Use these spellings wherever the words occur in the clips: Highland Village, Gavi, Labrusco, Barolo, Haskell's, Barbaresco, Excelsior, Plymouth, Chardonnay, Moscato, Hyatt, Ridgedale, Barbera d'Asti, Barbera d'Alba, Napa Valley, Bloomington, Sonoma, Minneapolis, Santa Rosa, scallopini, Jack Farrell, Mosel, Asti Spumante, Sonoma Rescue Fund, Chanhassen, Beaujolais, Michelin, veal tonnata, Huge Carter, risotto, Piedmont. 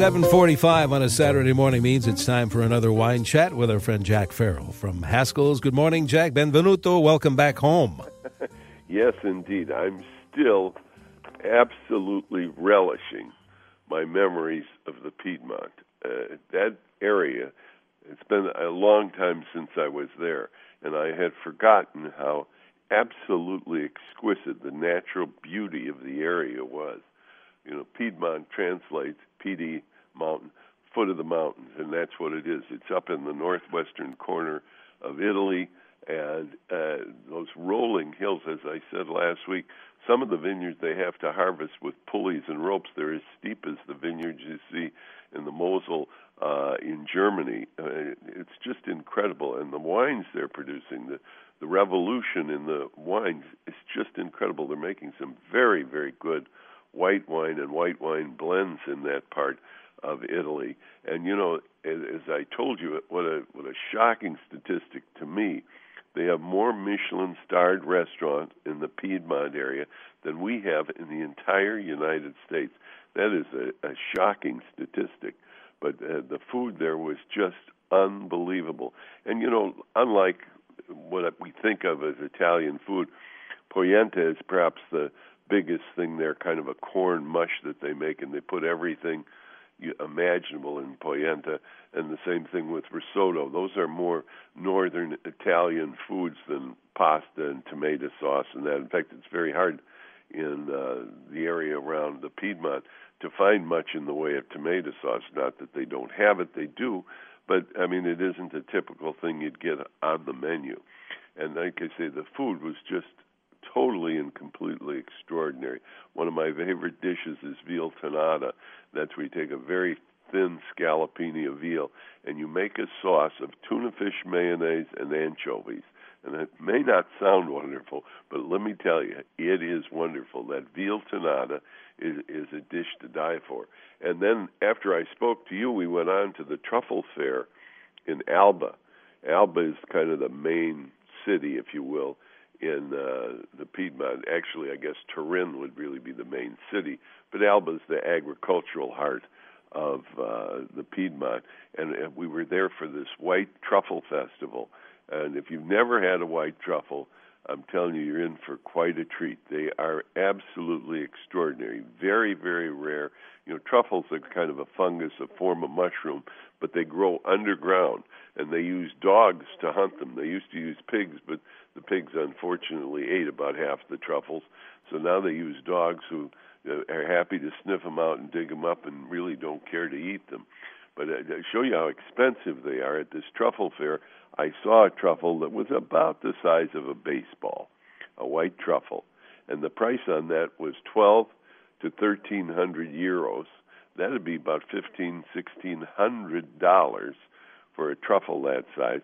7:45 on a Saturday morning means it's time for another wine chat with our friend Jack Farrell from Haskell's. Good morning, Jack. Benvenuto. Welcome back home. Yes, indeed. I'm still absolutely relishing my memories of the Piedmont. That area, it's been a long time since I was there, and I had forgotten how absolutely exquisite the natural beauty of the area was. You know, Piedmont translates PD mountain, foot of the mountains, and that's what it is. It's up in the northwestern corner of Italy, and those rolling hills, as I said last week, some of the vineyards they have to harvest with pulleys and ropes. They're as steep as the vineyards you see in the Mosel in Germany. It's just incredible. And the wines they're producing, the revolution in the wines, is just incredible. They're making some very, very good white wine and white wine blends in that part of Italy. And, you know, as I told you, what a shocking statistic to me, they have more Michelin-starred restaurants in the Piedmont area than we have in the entire United States. That is a shocking statistic. But the food there was just unbelievable. And, you know, unlike what we think of as Italian food, polenta is perhaps the biggest thing there, kind of a corn mush that they make, and they put everything imaginable in polenta, and the same thing with risotto. Those are more northern Italian foods than pasta and tomato sauce and that. In fact, it's very hard in the area around the Piedmont to find much in the way of tomato sauce. Not that they don't have it, they do, but, I mean, it isn't a typical thing you'd get on the menu. And like I say, the food was just totally and completely extraordinary. One of my favorite dishes is veal tonnata. That's where you take a very thin scallopini of veal, and you make a sauce of tuna fish mayonnaise and anchovies. And it may not sound wonderful, but let me tell you, it is wonderful. That veal tonnata is a dish to die for. And then after I spoke to you, we went on to the truffle fair in Alba. Alba is kind of the main city, if you will, in the Piedmont. Actually, I guess Turin would really be the main city, but Alba's the agricultural heart of the Piedmont, and we were there for this white truffle festival, and if you've never had a white truffle, I'm telling you, you're in for quite a treat. They are absolutely extraordinary, very, very rare. You know, truffles are kind of a fungus, a form of mushroom, but they grow underground, and they use dogs to hunt them. They used to use pigs, but the pigs, unfortunately, ate about half the truffles, so now they use dogs who are happy to sniff them out and dig them up and really don't care to eat them. But I show you how expensive they are. At this truffle fair, I saw a truffle that was about the size of a baseball, a white truffle, and the price on that was 12 to 1,300 euros. That would be about $1,500, $1,600 for a truffle that size,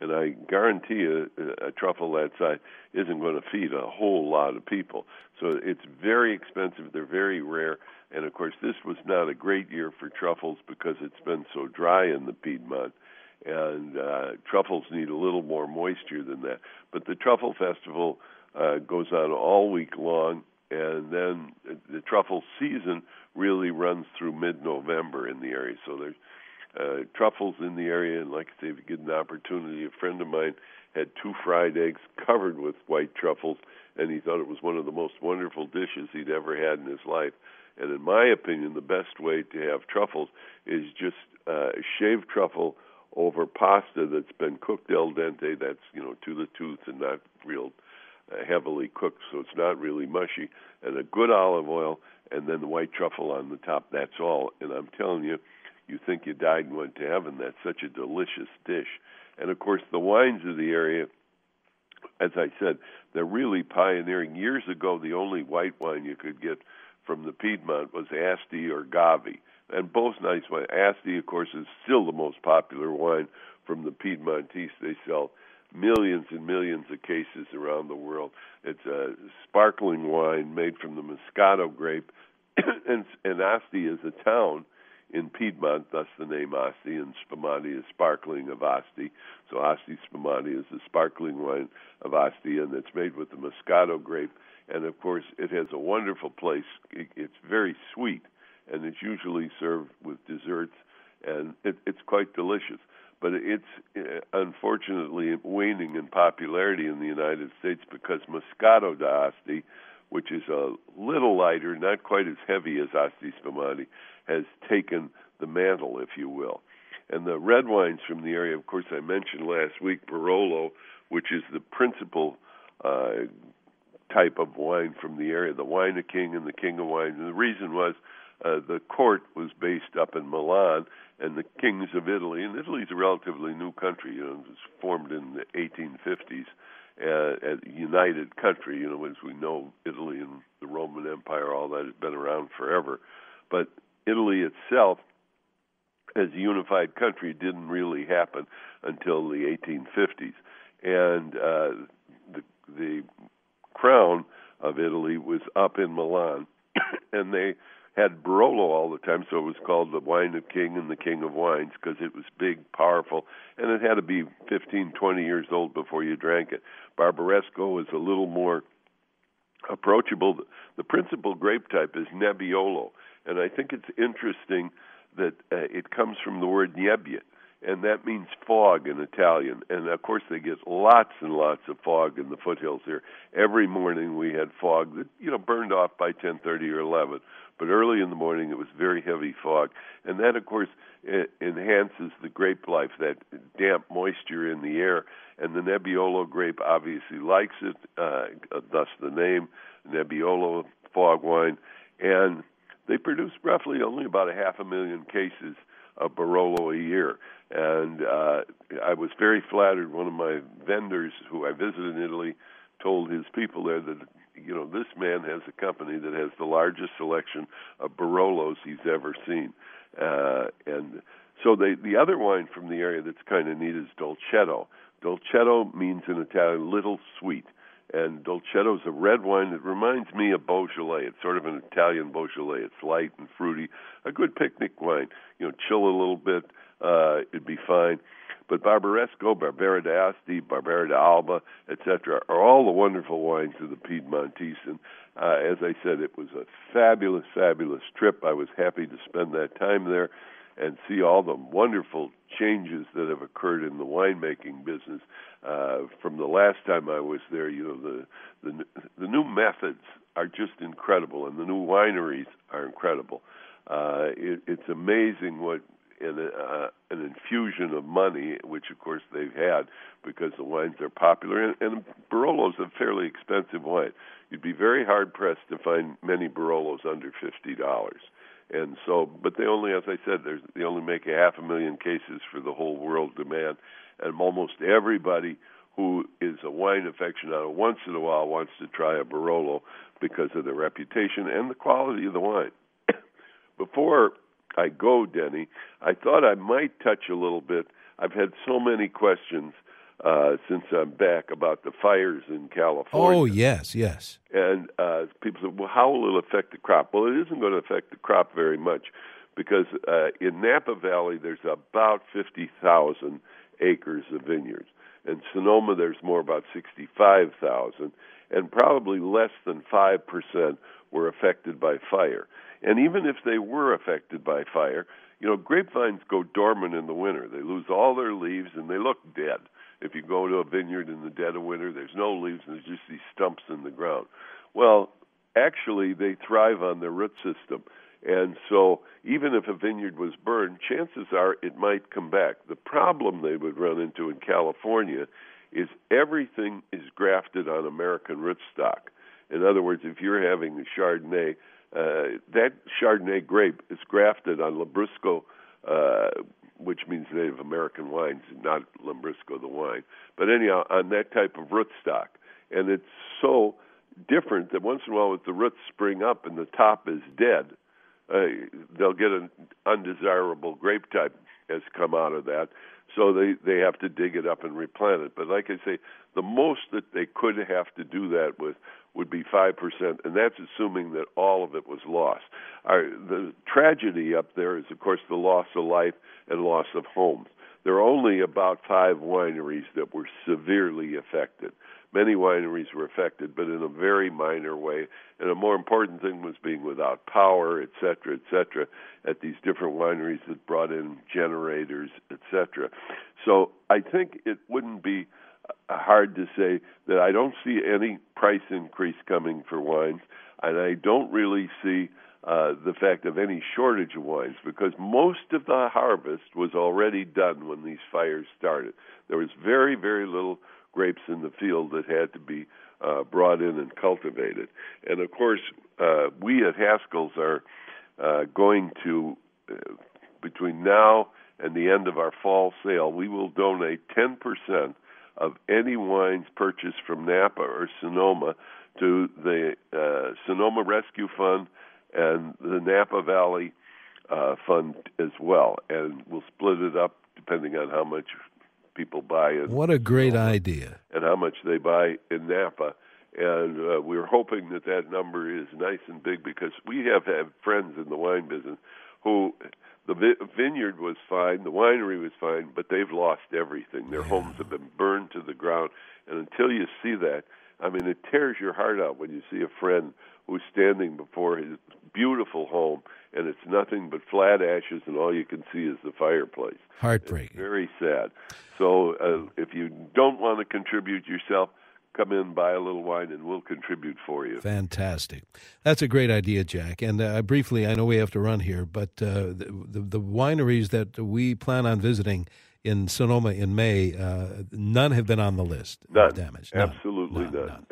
and I guarantee you a truffle that size isn't going to feed a whole lot of people. So it's very expensive. They're very rare. And, of course, this was not a great year for truffles because it's been so dry in the Piedmont, and truffles need a little more moisture than that. But the Truffle Festival goes on all week long, and then the truffle season really runs through mid-November in the area. So there's truffles in the area, and like I say, if you get an opportunity, a friend of mine had two fried eggs covered with white truffles, and he thought it was one of the most wonderful dishes he'd ever had in his life. And in my opinion, the best way to have truffles is just shaved truffle over pasta that's been cooked al dente, that's, you know, to the tooth and not real heavily cooked, so it's not really mushy, and a good olive oil, and then the white truffle on the top. That's all. And I'm telling you, you think you died and went to heaven. That's such a delicious dish. And, of course, the wines of the area, as I said, they're really pioneering. Years ago, the only white wine you could get from the Piedmont was Asti or Gavi, and both nice wines. Asti, of course, is still the most popular wine from the Piedmontese. They sell millions and millions of cases around the world. It's a sparkling wine made from the Moscato grape, and Asti is a town in Piedmont, thus the name Asti, and Spumante is sparkling of Asti. So Asti Spumante is the sparkling wine of Asti, and it's made with the Moscato grape. And, of course, it has a wonderful place. It's very sweet, and it's usually served with it's quite delicious. But it's unfortunately waning in popularity in the United States because Moscato d'Asti, which is a little lighter, not quite as heavy as Asti Spumante, has taken the mantle, if you will. And the red wines from the area, of course, I mentioned last week, Barolo, which is the principal type of wine from the area, the Wine of King and the King of Wines. And the reason was the court was based up in Milan, and the kings of Italy, and Italy's a relatively new country, you know, it was formed in the 1850s, a united country, you know, as we know, Italy and the Roman Empire, all that has been around forever. But Italy itself, as a unified country, didn't really happen until the 1850s. And the crown of Italy was up in Milan, and they had Barolo all the time, so it was called the Wine of King and the King of Wines because it was big, powerful, and it had to be 15, 20 years old before you drank it. Barbaresco was a little more approachable. The principal grape type is Nebbiolo, and I think it's interesting that it comes from the word nebbia, and that means fog in Italian. And, of course, they get lots and lots of fog in the foothills here. Every morning we had fog that, you know, burned off by 10:30 or 11. But early in the morning it was very heavy fog. And that, of course, it enhances the grape life, that damp moisture in the air. And the Nebbiolo grape obviously likes it, thus the name, Nebbiolo fog wine. And they produce roughly only about 500,000 cases of Barolo a year. And I was very flattered. One of my vendors who I visited in Italy told his people there that, you know, this man has a company that has the largest selection of Barolos he's ever seen. And so the other wine from the area that's kind of neat is Dolcetto. Dolcetto means in Italian little sweet. And Dolcetto is a red wine that reminds me of Beaujolais. It's sort of an Italian Beaujolais. It's light and fruity, a good picnic wine. You know, chill a little bit, it'd be fine. But Barbaresco, Barbera d'Asti, Barbera d'Alba, etc., are all the wonderful wines of the Piedmontese. And as I said, it was a fabulous, fabulous trip. I was happy to spend that time there and see all the wonderful changes that have occurred in the winemaking business from the last time I was there. You know, the new methods are just incredible, and the new wineries are incredible. It's amazing what an infusion of money, which of course they've had because the wines are popular, and Barolo's a fairly expensive wine. You'd be very hard pressed to find many Barolos under $50. And so, but they only, as I said, they only make 500,000 cases for the whole world demand, and almost everybody who is a wine aficionado once in a while wants to try a Barolo because of the reputation and the quality of the wine. Before I go, Denny, I thought I might touch a little bit. I've had so many questions since I'm back about the fires in California. Oh, yes, yes. And people said, well, how will it affect the crop? Well, it isn't going to affect the crop very much because in Napa Valley, there's about 50,000 acres of vineyards. In Sonoma, there's more, about 65,000, and probably less than 5% were affected by fire. And even if they were affected by fire, you know, grapevines go dormant in the winter. They lose all their leaves and they look dead. If you go to a vineyard in the dead of winter, there's no leaves, and there's just these stumps in the ground. Well, actually, they thrive on their root system. And so even if a vineyard was burned, chances are it might come back. The problem they would run into in California is everything is grafted on American rootstock. In other words, if you're having a Chardonnay, that Chardonnay grape is grafted on Labrusco, which means Native American wines, not Labrusco the wine. But anyhow, on that type of rootstock. And it's so different that once in a while if the roots spring up and the top is dead, they'll get an undesirable grape type has come out of that. So they have to dig it up and replant it. But like I say, the most that they could have to do that with would be 5%, and that's assuming that all of it was lost. The tragedy up there is, of course, the loss of life and loss of homes. There are only about 5 wineries that were severely affected. Many wineries were affected, but in a very minor way. And a more important thing was being without power, et cetera, at these different wineries that brought in generators, et cetera. So I think it wouldn't be hard to say that I don't see any price increase coming for wines, and I don't really see the fact of any shortage of wines, because most of the harvest was already done when these fires started. There was very, very little grapes in the field that had to be brought in and cultivated. And, of course, we at Haskell's are going to, between now and the end of our fall sale, we will donate 10% of any wines purchased from Napa or Sonoma to the Sonoma Rescue Fund and the Napa Valley Fund as well. And we'll split it up depending on how much people buy in. What a great idea. And how much they buy in Napa. And we're hoping that that number is nice and big, because we have had friends in the wine business who the vineyard was fine, the winery was fine, but they've lost everything. Their homes have been burned to the ground. And until you see that, I mean, it tears your heart out when you see a friend who's standing before his beautiful home, and it's nothing but flat ashes, and all you can see is the fireplace. Heartbreaking. It's very sad. So if you don't want to contribute yourself, come in, buy a little wine, and we'll contribute for you. Fantastic. That's a great idea, Jack. And briefly, I know we have to run here, but the wineries that we plan on visiting in Sonoma in May, none have been on the list. None. Damaged. Absolutely none.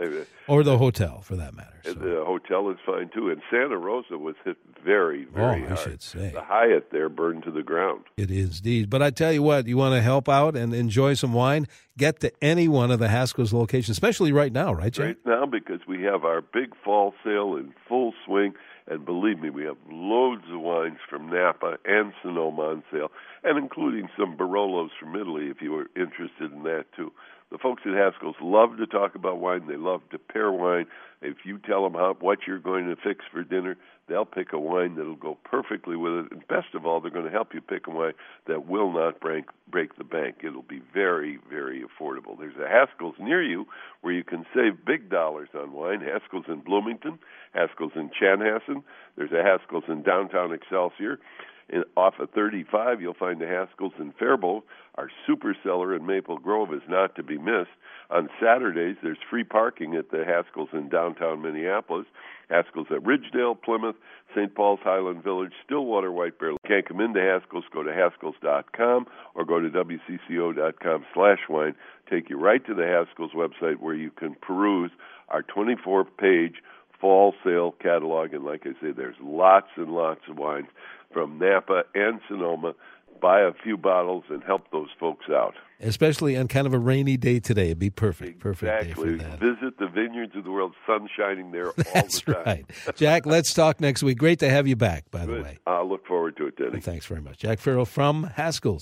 Or the hotel, for that matter. So. The hotel is fine, too. And Santa Rosa was hit very, very hard. I should say. The Hyatt there burned to the ground. It is indeed. But I tell you what, you want to help out and enjoy some wine, get to any one of the Haskell's locations, especially right now, right, Jay? Right now, because we have our big fall sale in full swing. And believe me, we have loads of wines from Napa and Sonoma on sale, and including some Barolos from Italy, if you were interested in that, too. The folks at Haskell's love to talk about wine. They love to pair wine. If you tell them what you're going to fix for dinner, they'll pick a wine that'll go perfectly with it. And best of all, they're going to help you pick a wine that will not break the bank. It'll be very, very affordable. There's a Haskell's near you where you can save big dollars on wine. Haskell's in Bloomington, Haskell's in Chanhassen. There's a Haskell's in downtown Excelsior. And off of 35, you'll find the Haskell's in Faribault. Our super cellar in Maple Grove is not to be missed. On Saturdays, there's free parking at the Haskell's in downtown Minneapolis. Haskell's at Ridgedale, Plymouth, St. Paul's, Highland Village, Stillwater, White Bear. Can't come into Haskell's, go to Haskell's.com or go to WCCO.com/wine. Take you right to the Haskell's website, where you can peruse our 24-page fall sale catalog. And like I say, there's lots and lots of wines from Napa and Sonoma. Buy a few bottles and help those folks out. Especially on kind of a rainy day today. It'd be perfect. Exactly. Perfect day for that. Visit the vineyards of the world. Sun shining there all the time. That's right. Jack, let's talk next week. Great to have you back, by the way. I look forward to it, Denny. Well, thanks very much. Jack Farrell from Haskell's.